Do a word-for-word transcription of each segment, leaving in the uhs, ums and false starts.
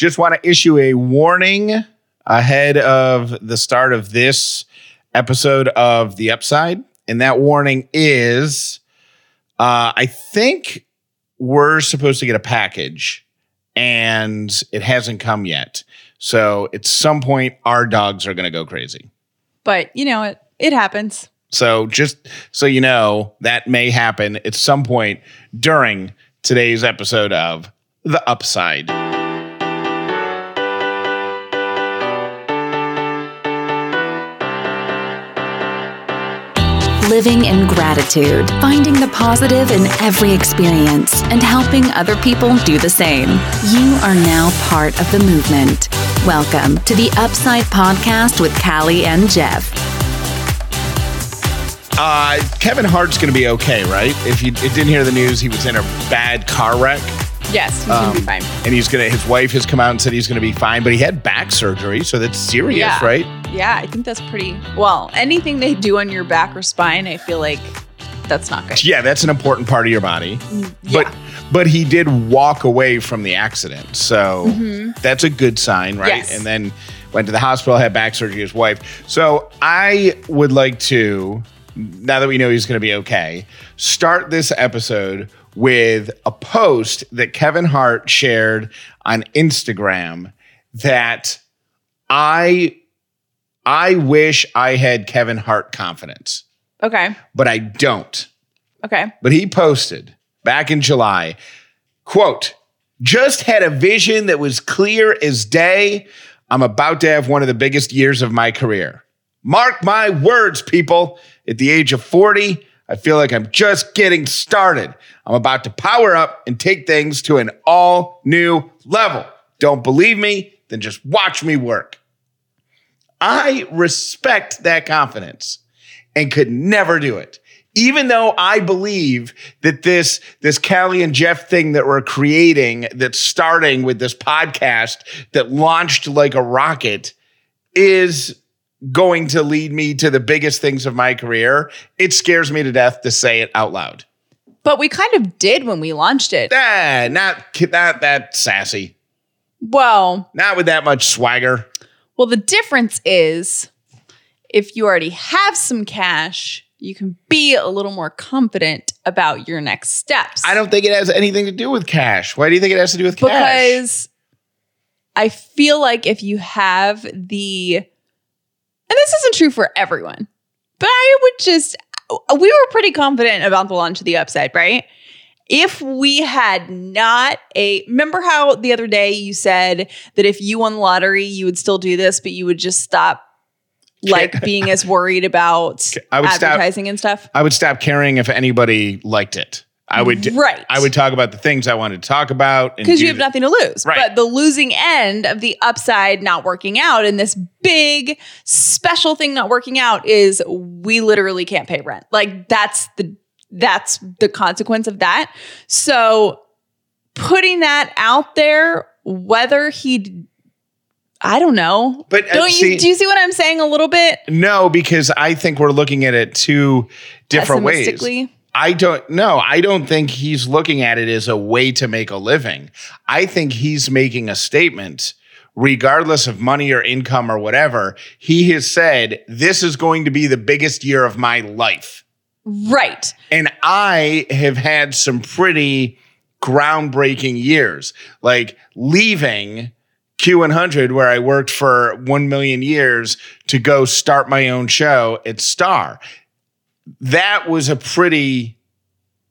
Just want to issue a warning ahead of the start of this episode of The Upside. And that warning is, uh, I think we're supposed to get a package and it hasn't come yet. So at some point, our dogs are going to go crazy. But, you know, it, it happens. So just so you know, that may happen at some point during today's episode of The Upside. Living in gratitude, finding the positive in every experience, and helping other people do the same. You are now part of the movement. Welcome to The Upside Podcast with Callie and Jeff. Uh, Kevin Hart's going to be okay, right? If you didn't hear the news, he was in a bad car wreck. Yes, he's um, going to be fine. And he's going to, his wife has come out and said he's going to be fine, but he had back surgery, so that's serious, yeah. right? Yeah, I think that's pretty, well, anything they do on your back or spine, I feel like that's not good. Yeah, that's an important part of your body. Mm, yeah. But but he did walk away from the accident, so mm-hmm. that's a good sign, right? Yes. And then went to the hospital, had back surgery, his wife. So I would like to, now that we know he's going to be okay, start this episode with a post that Kevin Hart shared on Instagram that I I wish I had Kevin Hart confidence. Okay. But I don't. Okay. But he posted back in July, quote, "Just had a vision that was clear as day. I'm about to have one of the biggest years of my career. Mark my words, people. At the age of forty, I feel like I'm just getting started. I'm about to power up and take things to an all new level. Don't believe me? Then just watch me work." I respect that confidence and could never do it. Even though I believe that this, this Callie and Jeff thing that we're creating, that's starting with this podcast that launched like a rocket, is going to lead me to the biggest things of my career, it scares me to death to say it out loud. But we kind of did when we launched it. Ah, not, not that sassy. Well. Not with that much swagger. Well, the difference is if you already have some cash, you can be a little more confident about your next steps. I don't think it has anything to do with cash. Why do you think it has to do with cash? Because I feel like if you have the... And this isn't true for everyone, but I would just, we were pretty confident about the launch of The Upside, right? If we had not a, remember how the other day you said that if you won the lottery, you would still do this, but you would just stop like being as worried about I would advertising stop, and stuff? I would stop caring if anybody liked it. I would, right. I would talk about the things I wanted to talk about. Because you have th- nothing to lose. Right. But the losing end of The Upside not working out and this big special thing not working out is we literally can't pay rent. Like that's the, that's the consequence of that. So putting that out there, whether he, I don't know. But don't uh, you, see, do you see what I'm saying a little bit? No, because I think we're looking at it two different ways. I don't know. I don't think he's looking at it as a way to make a living. I think he's making a statement, regardless of money or income or whatever. He has said, this is going to be the biggest year of my life. Right. And I have had some pretty groundbreaking years, like leaving Q one hundred, where I worked for one million years to go start my own show at Star. That was a pretty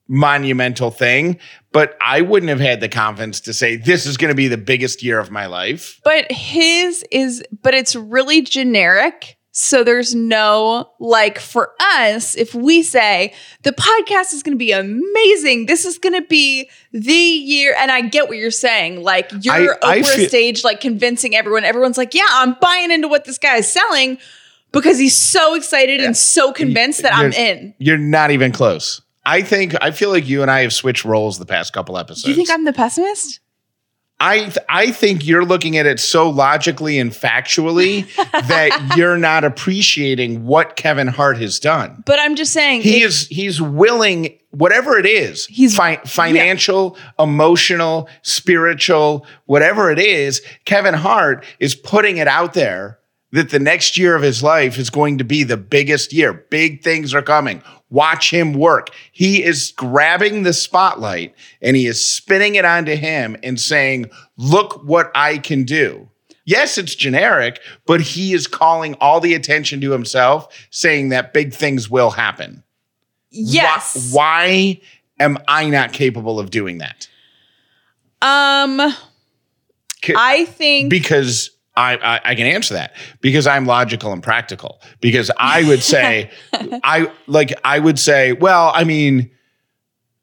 monumental thing, but I wouldn't have had the confidence to say this is going to be the biggest year of my life. But his is, but it's really generic. So there's no, like for us, if we say the podcast is going to be amazing, this is going to be the year. And I get what you're saying. Like you're I, over I a stage, like convincing everyone. Everyone's like, yeah, I'm buying into what this guy is selling. Because he's so excited and so convinced that you're, I'm in. You're not even close. I think, I feel like you and I have switched roles the past couple episodes. Do you think I'm the pessimist? I th- I think you're looking at it so logically and factually that you're not appreciating what Kevin Hart has done. But I'm just saying. He if- is, he's willing whatever it is, he's fi- financial, yeah. emotional, spiritual, whatever it is, Kevin Hart is putting it out there that the next year of his life is going to be the biggest year. Big things are coming. Watch him work. He is grabbing the spotlight and he is spinning it onto him and saying, look what I can do. Yes, it's generic, but he is calling all the attention to himself, saying that big things will happen. Yes. Why, why am I not capable of doing that? Um, I think because I, I I can answer that because I'm logical and practical. Because I would say, I like I would say, well, I mean,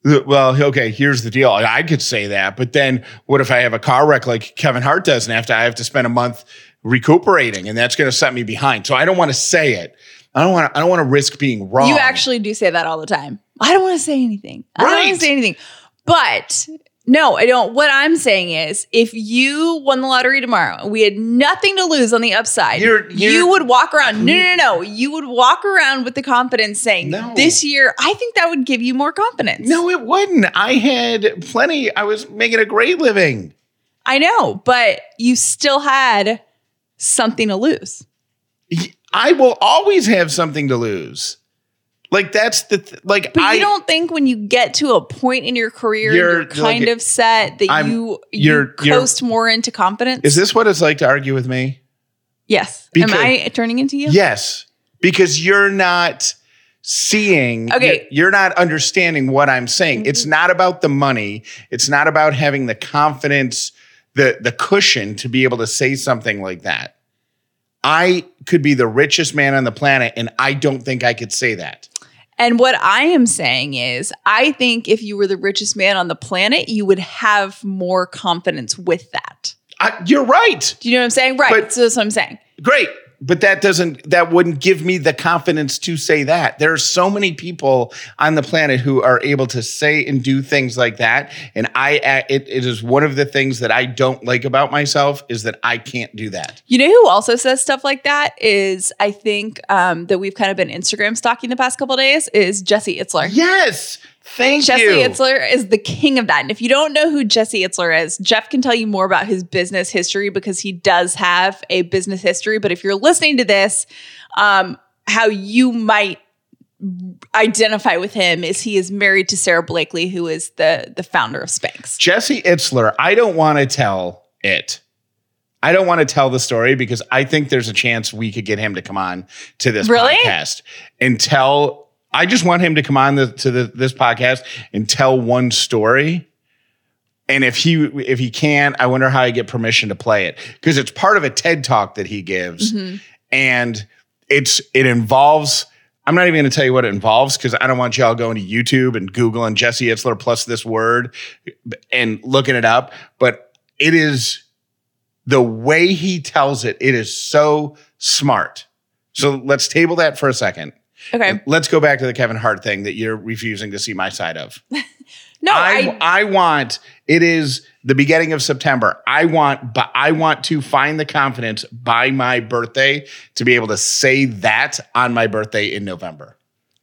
well, okay, here's the deal. I could say that, but then what if I have a car wreck like Kevin Hart does, and after I have to spend a month recuperating, and that's going to set me behind. So I don't want to say it. I don't want to, I don't want to risk being wrong. You actually do say that all the time. I don't want to say anything. Right. I don't want to say anything. But no, I don't. What I'm saying is if you won the lottery tomorrow and we had nothing to lose on the upside, you're, you're, you would walk around. No, no, no, no. You would walk around with the confidence saying no. This year, I think that would give you more confidence. No, it wouldn't. I had plenty. I was making a great living. I know, but you still had something to lose. Yeah. I will always have something to lose. Like that's the, th- like but I you don't think when you get to a point in your career, you're, you're kind like, of set that I'm, you, you coast more into confidence. Is this what it's like to argue with me? Yes. Because, am I turning into you? Yes. Because you're not seeing, okay. you're, you're not understanding what I'm saying. Mm-hmm. It's not about the money. It's not about having the confidence, the the cushion to be able to say something like that. I could be the richest man on the planet, and I don't think I could say that. And what I am saying is, I think if you were the richest man on the planet, you would have more confidence with that. I, you're right. Do you know what I'm saying? Right. But, so that's what I'm saying. Great. But that doesn't, that wouldn't give me the confidence to say that. There are so many people on the planet who are able to say and do things like that. And I, it, it is one of the things that I don't like about myself is that I can't do that. You know who also says stuff like that is, I think um, that we've kind of been Instagram stalking the past couple of days is Jesse Itzler. Yes. Thank Jesse you. Jesse Itzler is the king of that. And if you don't know who Jesse Itzler is, Jeff can tell you more about his business history because he does have a business history. But if you're listening to this, um, how you might identify with him is he is married to Sarah Blakely, who is the, the founder of Spanx. Jesse Itzler, I don't want to tell it. I don't want to tell the story because I think there's a chance we could get him to come on to this really? podcast and tell I just want him to come on the, to the, this podcast and tell one story. And if he if he can, I wonder how I get permission to play it because it's part of a TED Talk that he gives, mm-hmm. and it's it involves. I'm not even going to tell you what it involves because I don't want y'all going to YouTube and Googling Jesse Itzler plus this word and looking it up. But it is the way he tells it. It is so smart. So let's table that for a second. Okay. And let's go back to the Kevin Hart thing that you're refusing to see my side of. No, I, I I want it is the beginning of September. I want but I want to find the confidence by my birthday to be able to say that on my birthday in November.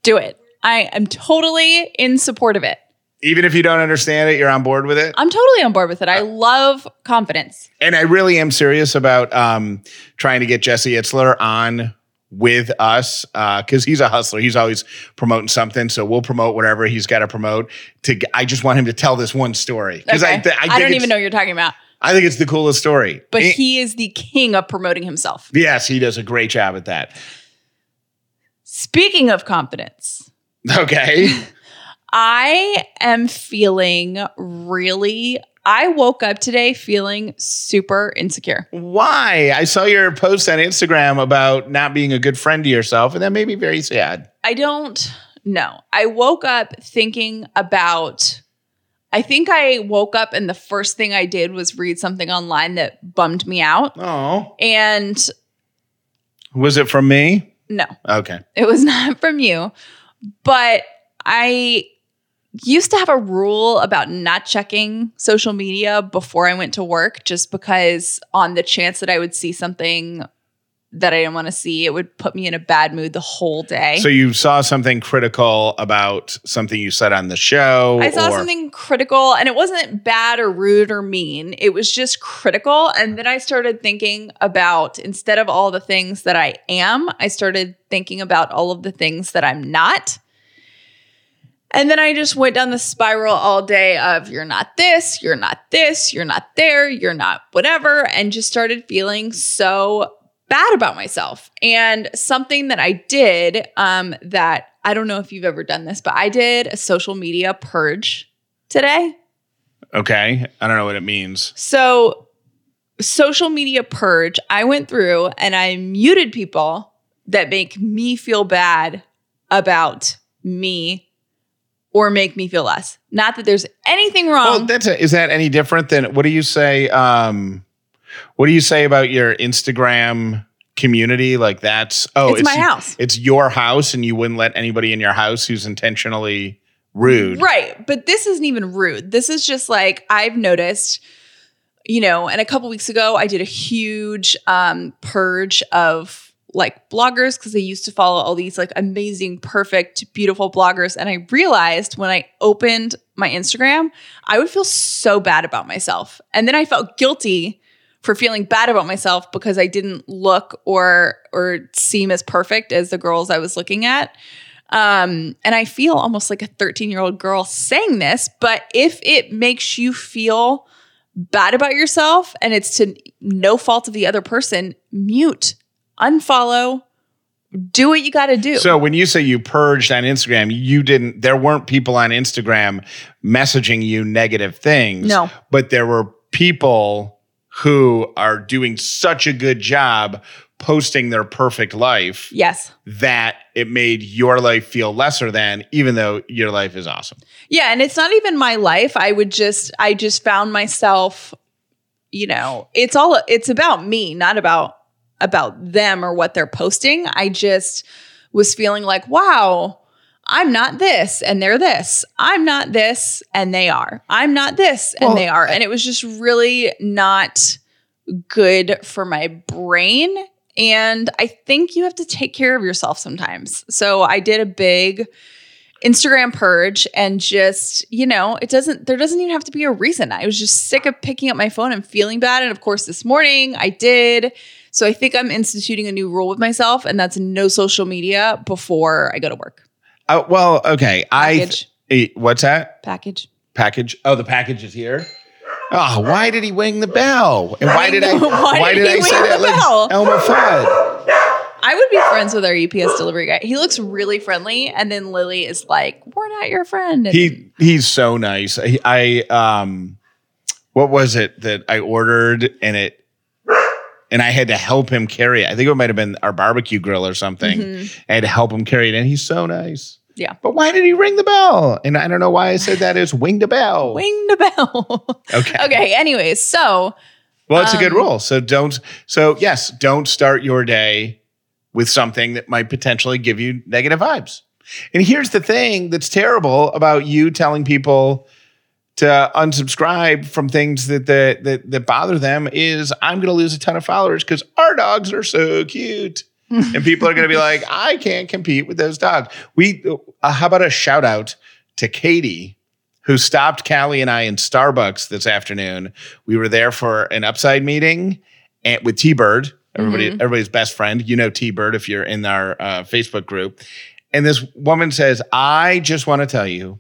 Do it. I am totally in support of it. Even if you don't understand it, you're on board with it? I'm totally on board with it. I love confidence. And I really am serious about um, trying to get Jesse Itzler on with us because uh, he's a hustler. He's always promoting something. So we'll promote whatever he's got to promote. To I just want him to tell this one story. Because okay. I, th- I, I don't even know what you're talking about. I think it's the coolest story. But it, he is the king of promoting himself. Yes, he does a great job at that. Speaking of confidence. Okay. I am feeling really I woke up today feeling super insecure. Why? I saw your post on Instagram about not being a good friend to yourself, and that made me very sad. I don't know. I woke up thinking about, I think I woke up and the first thing I did was read something online that bummed me out. Oh. And. Was it from me? No. Okay. It was not from you, but I used to have a rule about not checking social media before I went to work just because on the chance that I would see something that I didn't want to see. It would put me in a bad mood the whole day. So you saw something critical about something you said on the show? I saw or- something critical, and it wasn't bad or rude or mean. It was just critical. And then I started thinking about, instead of all the things that I am, I started thinking about all of the things that I'm not. And then I just went down the spiral all day of you're not this, you're not this, you're not there, you're not whatever, and just started feeling so bad about myself. And something that I did um, that I don't know if you've ever done this, but I did a social media purge today. Okay. I don't know what it means. So social media purge, I went through and I muted people that make me feel bad about me or make me feel less. Not that there's anything wrong. Well, that's a, is that any different than, what do you say, um, what do you say about your Instagram community? Like that's, oh, it's, it's my house. It's your house and you wouldn't let anybody in your house who's intentionally rude. Right, but this isn't even rude. This is just like, I've noticed, you know, and a couple weeks ago, I did a huge um, purge of like bloggers, because I used to follow all these like amazing, perfect, beautiful bloggers. And I realized when I opened my Instagram, I would feel so bad about myself. And then I felt guilty for feeling bad about myself because I didn't look or or seem as perfect as the girls I was looking at. Um, and I feel almost like a thirteen-year-old girl saying this, but if it makes you feel bad about yourself and it's to no fault of the other person, mute, unfollow, do what you got to do. So when you say you purged on Instagram, you didn't, there weren't people on Instagram messaging you negative things. No. But there were people who are doing such a good job posting their perfect life. Yes. That it made your life feel lesser than, even though your life is awesome. Yeah. And it's not even my life. I would just, I just found myself, you know, it's all, it's about me, not about about them or what they're posting. I just was feeling like, wow, I'm not this and they're this. I'm not this and they are. I'm not this and well, they are. And it was just really not good for my brain. And I think you have to take care of yourself sometimes. So I did a big Instagram purge and just, you know, it doesn't, there doesn't even have to be a reason. I was just sick of picking up my phone and feeling bad. And of course, this morning I did. So I think I'm instituting a new rule with myself, and that's no social media before I go to work. Uh, well, okay. Package. I th- what's that? Package. Package. Oh, the package is here. Oh, why did he ring the bell? And why did I? Why, why did, did I say that? Like Elmer Fudd. I would be friends with our U P S delivery guy. He looks really friendly, and then Lily is like, "We're not your friend." And he he's so nice. I, I um, what was it that I ordered and it. And I had to help him carry it. I think it might have been our barbecue grill or something. Mm-hmm. I had to help him carry it. And he's so nice. Yeah. But why did he ring the bell? And I don't know why I said that. It's wing the bell. Wing the bell. Okay. Okay. Anyways, so. Well, it's um, a good rule. So don't. So yes, don't start your day with something that might potentially give you negative vibes. And here's the thing that's terrible about you telling people to unsubscribe from things that that that, that bother them is I'm going to lose a ton of followers because our dogs are so cute. And people are going to be like, I can't compete with those dogs. We uh, how about a shout out to Katie, who stopped Callie and I in Starbucks this afternoon. We were there for an Upside meeting and, with T-Bird, everybody, mm-hmm. everybody's best friend. You know T-Bird if you're in our uh, Facebook group. And this woman says, I just want to tell you,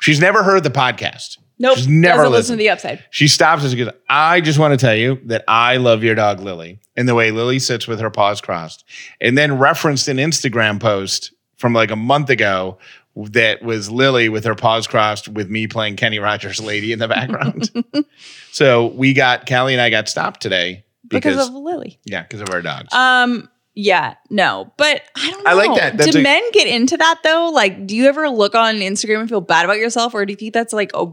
she's never heard the podcast. Nope. She's never listened. Listen to The Upside. She stops and she goes, I just want to tell you that I love your dog, Lily, and the way Lily sits with her paws crossed. And then referenced an Instagram post from like a month ago that was Lily with her paws crossed with me playing Kenny Rogers' Lady in the background. So we got, Callie and I got stopped today. Because, because of Lily. Yeah, because of our dogs. Um. Yeah, no, but I don't know. I like that. That's do a- men get into that though? Like, do you ever look on Instagram and feel bad about yourself, or do you think that's like a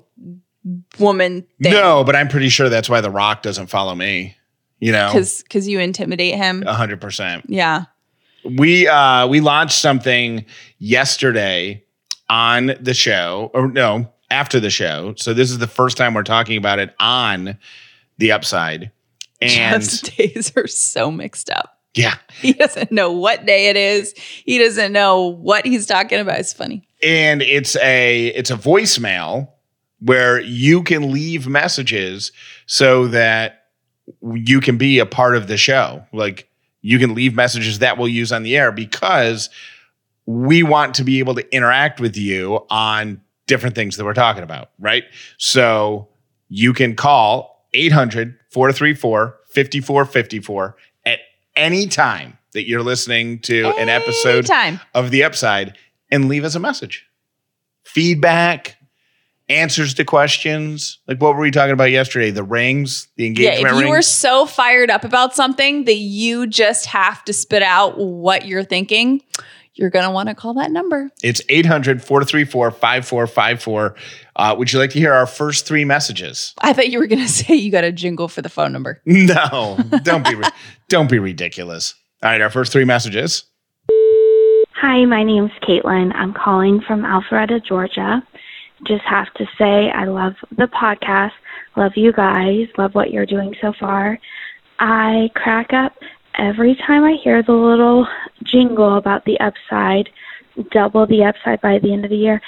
woman thing? No, but I'm pretty sure that's why The Rock doesn't follow me, you know? Because because you intimidate him? one hundred percent. Yeah. We, uh, we launched something yesterday on the show, or no, after the show. So this is the first time we're talking about it on The Upside. And Jeff's days are so mixed up. Yeah. He doesn't know what day it is. He doesn't know what he's talking about. It's funny. And it's a it's a voicemail where you can leave messages so that you can be a part of the show. Like, you can leave messages that we'll use on the air because we want to be able to interact with you on different things that we're talking about, right? So you can call eight hundred, four three four, five four five four at any time that you're listening to any an episode time. of The Upside and leave us a message. Feedback, answers to questions. Like, what were we talking about yesterday? The rings, the engagement rings. Yeah, if you rings. were so fired up about something that you just have to spit out what you're thinking, you're going to want to call that number. It's eight hundred, four three four, five four five four. Uh, would you like to hear our first three messages? I thought you were going to say you got a jingle for the phone number. No, don't be, don't be ridiculous. All right, our first three messages. Hi, my name's Caitlin. I'm calling from Alpharetta, Georgia. Just have to say I love the podcast, love you guys, love what you're doing so far. I crack up every time I hear the little jingle about the upside, double the upside by the end of the year,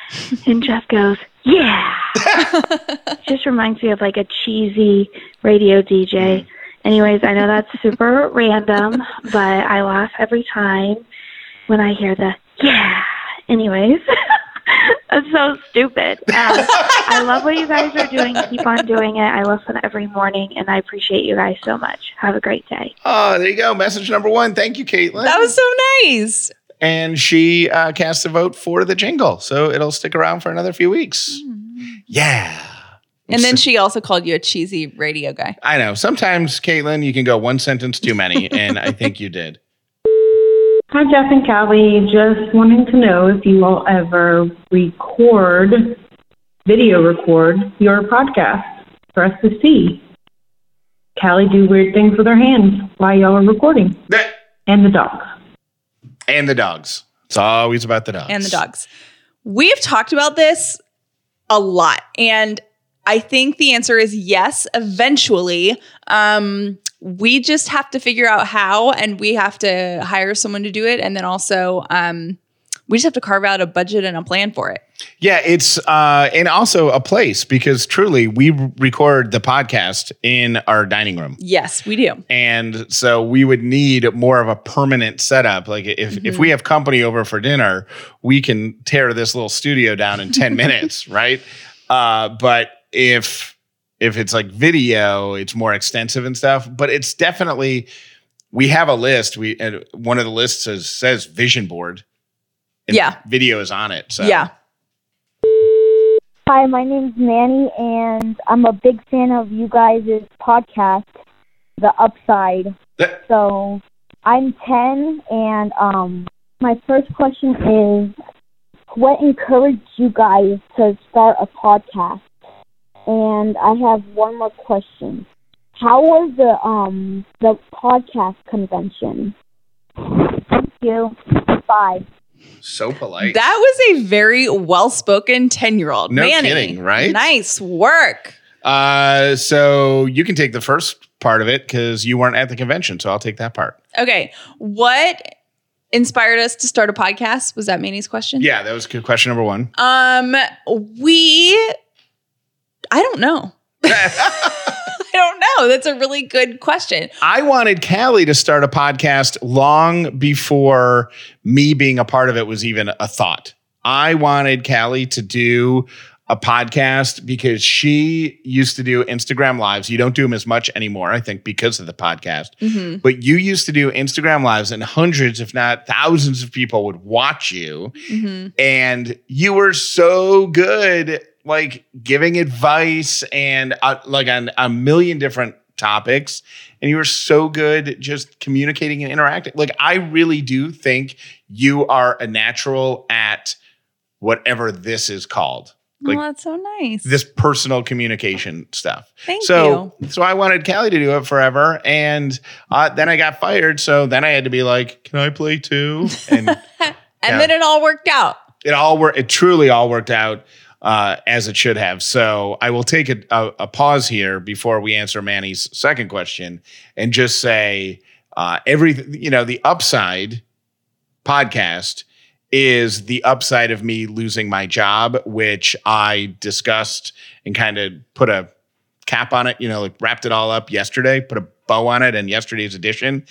and Jeff goes, yeah. It just reminds me of like a cheesy radio D J. Anyways, I know that's super random, but I laugh every time when I hear the yeah. Anyways, that's so stupid. Um, I love what you guys are doing. Keep on doing it. I listen every morning, and I appreciate you guys so much. Have a great day. Oh, there you go. Message number one. Thank you, Caitlin. That was so nice. And she uh, cast a vote for the jingle, so it'll stick around for another few weeks. Mm. Yeah. And then she also called you a cheesy radio guy. I know. Sometimes, Caitlin, you can go one sentence too many, and I think you did. Hi, Jeff and Callie. Just wanting to know if you will ever record, video record your podcast for us to see. Callie do weird things with her hands while y'all are recording. And the dogs. And the dogs. It's always about the dogs. And the dogs. We've talked about this a lot. And I think the answer is yes, eventually. Um... We just have to figure out how, and we have to hire someone to do it. And then also, um, we just have to carve out a budget and a plan for it. Yeah, it's uh, and also a place, because truly we record the podcast in our dining room. Yes, we do. And so we would need more of a permanent setup. Like if, mm-hmm. if we have company over for dinner, we can tear this little studio down in ten minutes, right? Uh, but if... If it's like video, it's more extensive and stuff, but it's definitely, we have a list. We and one of the lists says, says vision board, and yeah. video is on it. So. Yeah. Hi, my name's Manny, and I'm a big fan of you guys' podcast, The Upside. So I'm ten, and um, my first question is, what encouraged you guys to start a podcast? And I have one more question. How was the um the podcast convention? Thank you. Bye. So polite. That was a very well-spoken ten-year-old. No Manny. Kidding, right? Nice work. Uh, so you can take the first part of it because you weren't at the convention, so I'll take that part. Okay. What inspired us to start a podcast? Was that Manny's question? Yeah, that was question number one. Um, we... I don't know. I don't know. That's a really good question. I wanted Callie to start a podcast long before me being a part of it was even a thought. I wanted Callie to do a podcast because she used to do Instagram Lives. You don't do them as much anymore, I think, because of the podcast. Mm-hmm. But you used to do Instagram Lives, and hundreds, if not thousands of people would watch you. Mm-hmm. And you were so good like giving advice and uh, like on a million different topics. And you are so good just communicating and interacting. Like, I really do think you are a natural at whatever this is called. Like, oh, that's so nice. This personal communication stuff. Thank so, you. So I wanted Callie to do it forever. And uh, then I got fired. So then I had to be like, can I play too? And, and yeah. then it all worked out. It all worked. It truly all worked out. Uh, as it should have. So I will take a, a, a pause here before we answer Manny's second question and just say Uh, every, you know, the upside podcast is the upside of me losing my job, which I discussed and kind of put a cap on it, you know, like wrapped it all up yesterday, put a bow on it in yesterday's edition.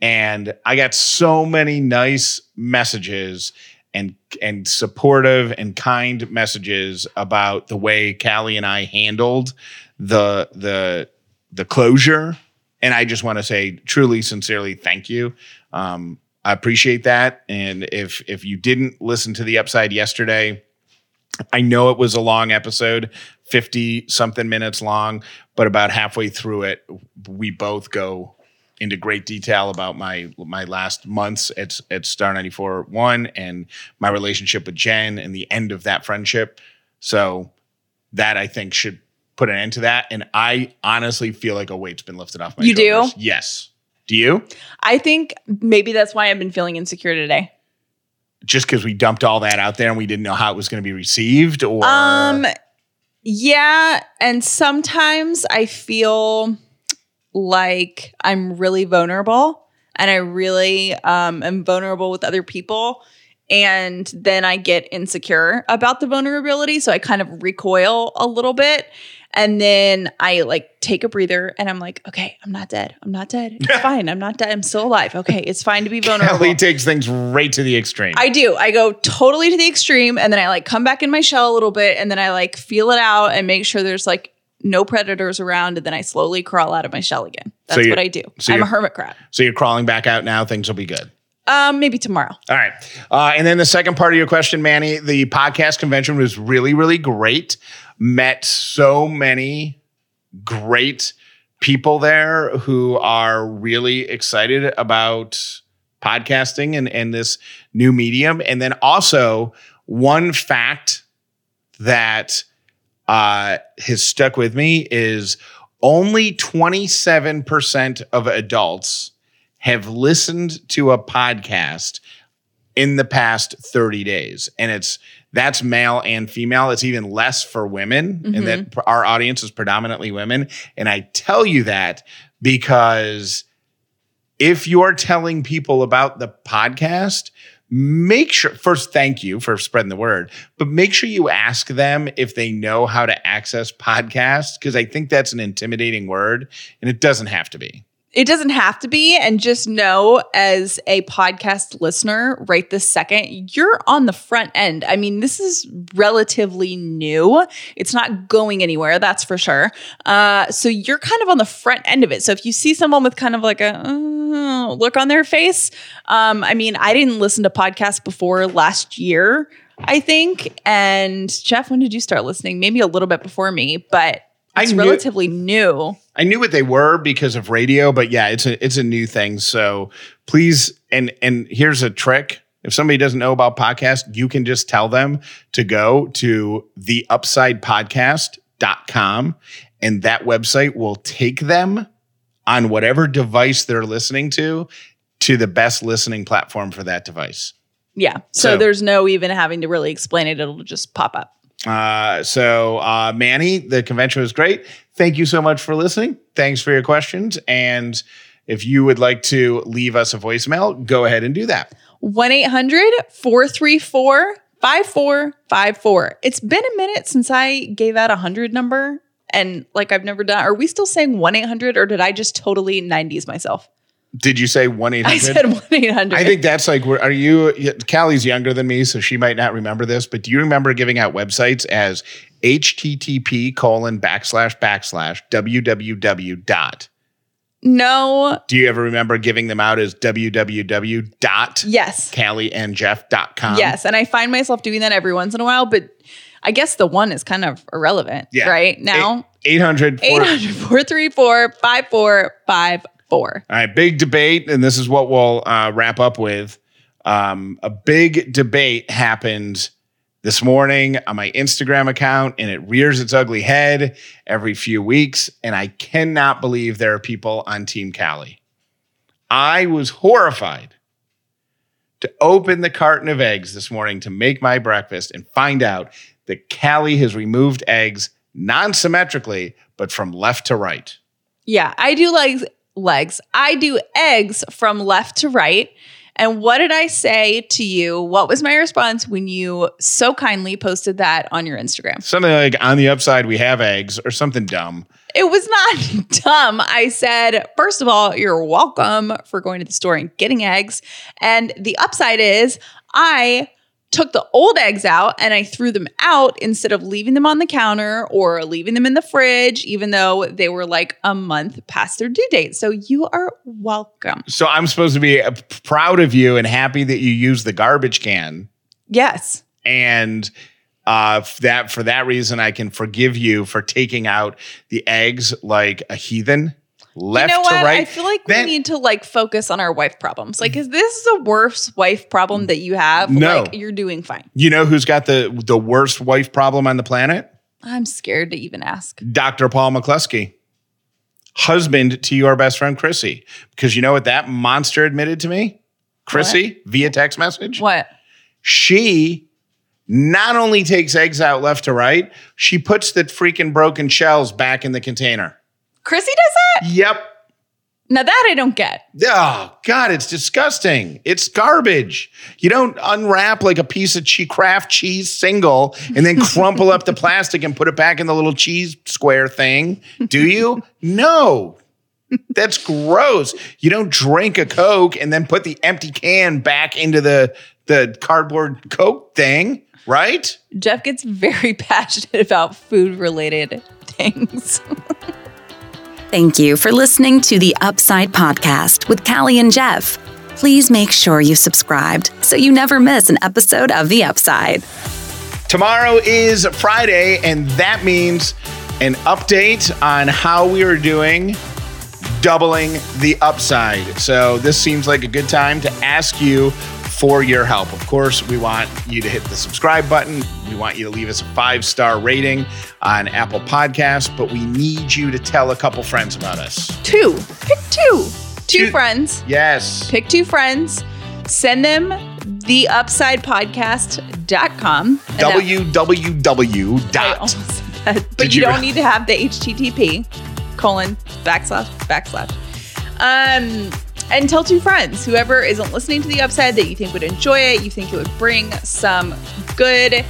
And I got so many nice messages and and supportive and kind messages about the way Callie and I handled the the the closure. And I just want to say truly, sincerely, thank you. Um, I appreciate that. And if if you didn't listen to The Upside yesterday, I know it was a long episode, fifty-something minutes long, but about halfway through it, we both go into great detail about my my last months at, at Star ninety-four point one and my relationship with Jen and the end of that friendship. So that, I think, should put an end to that. And I honestly feel like a weight's been lifted off my shoulders. You do? Yes. Do you? I think maybe that's why I've been feeling insecure today. Just because we dumped all that out there and we didn't know how it was going to be received? Or um, yeah. And sometimes I feel like I'm really vulnerable and I really um, am vulnerable with other people. And then I get insecure about the vulnerability. So I kind of recoil a little bit. And then I like take a breather and I'm like, okay, I'm not dead. I'm not dead. It's fine. I'm not dead. I'm still alive. Okay. It's fine to be vulnerable. Kelly takes things right to the extreme. I do. I go totally to the extreme. And then I like come back in my shell a little bit. And then I like feel it out and make sure there's like no predators around. And then I slowly crawl out of my shell again. That's so what I do. So I'm a hermit crab. So you're crawling back out now. Things will be good. Um, maybe tomorrow. All right. Uh, and then the second part of your question, Manny, the podcast convention was really, really great. Met so many great people there who are really excited about podcasting and, and this new medium. And then also one fact that uh, has stuck with me is only twenty-seven percent of adults have listened to a podcast in the past thirty days. And it's that's male and female. It's even less for women. Mm-hmm. And that our audience is predominantly women. And I tell you that because if you're telling people about the podcast, make sure first, thank you for spreading the word, but make sure you ask them if they know how to access podcasts, because I think that's an intimidating word and it doesn't have to be. It doesn't have to be. And just know, as a podcast listener right this second, you're on the front end. I mean, this is relatively new. It's not going anywhere, that's for sure. Uh, so you're kind of on the front end of it. So if you see someone with kind of like a uh, look on their face, um, I mean, I didn't listen to podcasts before last year, I think. And Jeff, when did you start listening? Maybe a little bit before me, but it's I knew, relatively new. I knew what they were because of radio, but yeah, it's a it's a new thing. So please, and and here's a trick. If somebody doesn't know about podcasts, you can just tell them to go to the upside podcast dot com, and that website will take them on whatever device they're listening to to the best listening platform for that device. Yeah. So, so there's no even having to really explain it. It'll just pop up. Uh, so, uh, Manny, the convention was great. Thank you so much for listening. Thanks for your questions. And if you would like to leave us a voicemail, go ahead and do that. one eight hundred four three four five four five four. It's been a minute since I gave out a hundred number and like I've never done. Are we still saying one eight hundred or did I just totally nineties myself? Did you say one eight hundred? I said one eight hundred. I think that's like, are you, Callie's younger than me, so she might not remember this, but do you remember giving out websites as H T T P colon backslash backslash www dot? No. Do you ever remember giving them out as www dot? Yes. Callie and Jeff dot com. Yes. And I find myself doing that every once in a while, but I guess the one is kind of irrelevant, yeah. Right? Now, eight hundred four three four five four five four. All right, big debate, and this is what we'll uh, wrap up with. Um, a big debate happened this morning on my Instagram account, and it rears its ugly head every few weeks, and I cannot believe there are people on Team Callie. I was horrified to open the carton of eggs this morning to make my breakfast and find out that Callie has removed eggs non-symmetrically, but from left to right. Yeah, I do like... legs. I do eggs from left to right. And what did I say to you? What was my response when you so kindly posted that on your Instagram? Something like, on the upside, we have eggs, or something dumb. It was not dumb. I said, first of all, you're welcome for going to the store and getting eggs. And the upside is I took the old eggs out and I threw them out instead of leaving them on the counter or leaving them in the fridge, even though they were like a month past their due date. So you are welcome. So I'm supposed to be proud of you and happy that you used the garbage can. Yes. And uh, that for that reason, I can forgive you for taking out the eggs like a heathen. Left you know what? To right. I feel like that, we need to like focus on our wife problems. Like, is this the worst wife problem that you have? No. Like, you're doing fine. You know who's got the, the worst wife problem on the planet? I'm scared to even ask. Doctor Paul McCluskey, husband to your best friend, Chrissy. Because you know what that monster admitted to me? Chrissy, what? Via text message. What? She not only takes eggs out left to right, she puts the freaking broken shells back in the container. Chrissy does that? Yep. Now that I don't get. Oh, God, it's disgusting. It's garbage. You don't unwrap like a piece of che- Kraft cheese single and then crumple up the plastic and put it back in the little cheese square thing, do you? No. That's gross. You don't drink a Coke and then put the empty can back into the, the cardboard Coke thing, right? Jeff gets very passionate about food-related things. Thank you for listening to The Upside Podcast with Callie and Jeff. Please make sure you subscribed so you never miss an episode of The Upside. Tomorrow is Friday, and that means an update on how we are doing doubling the upside. So this seems like a good time to ask you for your help. Of course, we want you to hit the subscribe button. We want you to leave us a five-star rating on Apple Podcasts, but we need you to tell a couple friends about us. Two. Pick two. Two, two. friends. Yes. Pick two friends. Send them the upside podcast dot com. W W W I almost said that. But Did you, you don't need to have the H T T P colon backslash backslash. Um... And tell two friends, whoever isn't listening to The Upside, that you think would enjoy it, you think it would bring some good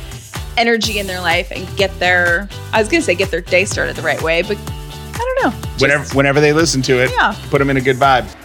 energy in their life and get their, I was going to say get their day started the right way, but I don't know. Just, whenever, whenever they listen to it, yeah. Put them in a good vibe.